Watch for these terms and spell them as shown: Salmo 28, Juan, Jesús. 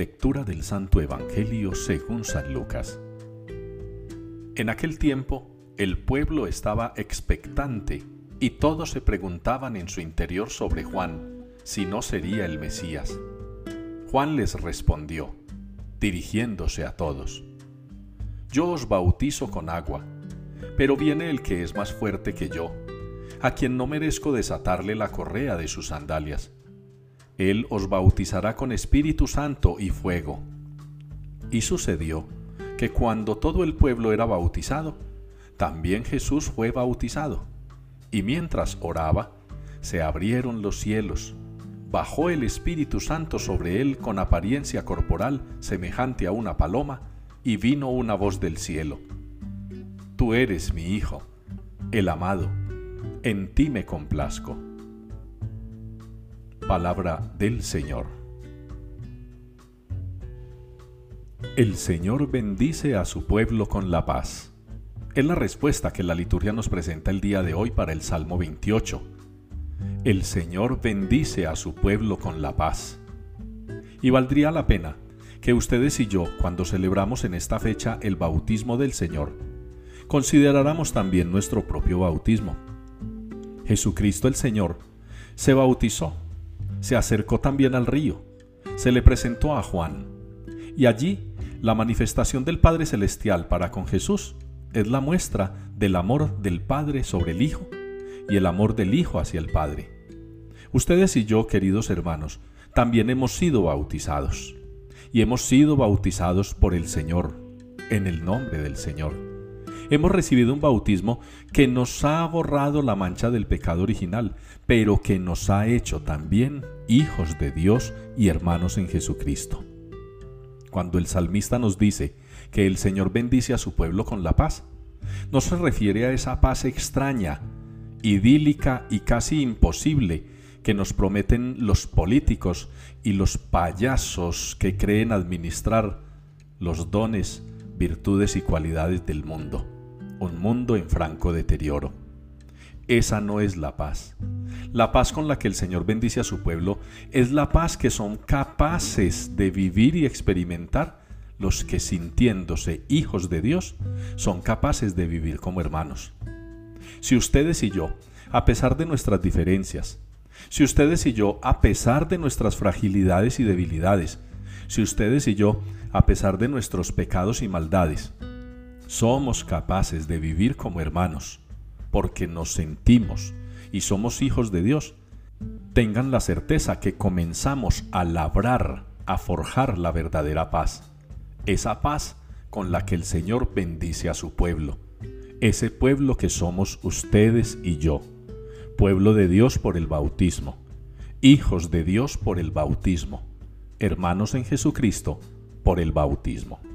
Lectura del Santo Evangelio según San Lucas. En aquel tiempo, el pueblo estaba expectante y todos se preguntaban en su interior sobre Juan, si no sería el Mesías. Juan les respondió, dirigiéndose a todos: Yo os bautizo con agua, pero viene el que es más fuerte que yo, a quien no merezco desatarle la correa de sus sandalias. Él os bautizará con Espíritu Santo y fuego. Y sucedió que cuando todo el pueblo era bautizado, también Jesús fue bautizado. Y mientras oraba, se abrieron los cielos. Bajó el Espíritu Santo sobre él con apariencia corporal semejante a una paloma, y vino una voz del cielo: Tú eres mi Hijo, el amado, en ti me complazco. Palabra del Señor. El Señor bendice a su pueblo con la paz. Es la respuesta que la liturgia nos presenta el día de hoy para el Salmo 28. El Señor bendice a su pueblo con la paz. Y valdría la pena que ustedes y yo, cuando celebramos en esta fecha el bautismo del Señor, consideráramos también nuestro propio bautismo. Jesucristo el Señor se bautizó. Se acercó también al río, se le presentó a Juan, y allí la manifestación del Padre Celestial para con Jesús es la muestra del amor del Padre sobre el Hijo y el amor del Hijo hacia el Padre. Ustedes y yo, queridos hermanos, también hemos sido bautizados, y hemos sido bautizados por el Señor, en el nombre del Señor. Hemos recibido un bautismo que nos ha borrado la mancha del pecado original, pero que nos ha hecho también hijos de Dios y hermanos en Jesucristo. Cuando el salmista nos dice que el Señor bendice a su pueblo con la paz, no se refiere a esa paz extraña, idílica y casi imposible que nos prometen los políticos y los payasos que creen administrar los dones, virtudes y cualidades del mundo, un mundo en franco deterioro. Esa no es la paz. La paz con la que el Señor bendice a su pueblo es la paz que son capaces de vivir y experimentar los que, sintiéndose hijos de Dios, son capaces de vivir como hermanos. Si ustedes y yo, a pesar de nuestras diferencias, si ustedes y yo, a pesar de nuestras fragilidades y debilidades, si ustedes y yo, a pesar de nuestros pecados y maldades, somos capaces de vivir como hermanos, porque nos sentimos y somos hijos de Dios, tengan la certeza que comenzamos a labrar, a forjar la verdadera paz. Esa paz con la que el Señor bendice a su pueblo. Ese pueblo que somos ustedes y yo. Pueblo de Dios por el bautismo. Hijos de Dios por el bautismo. Hermanos en Jesucristo por el bautismo.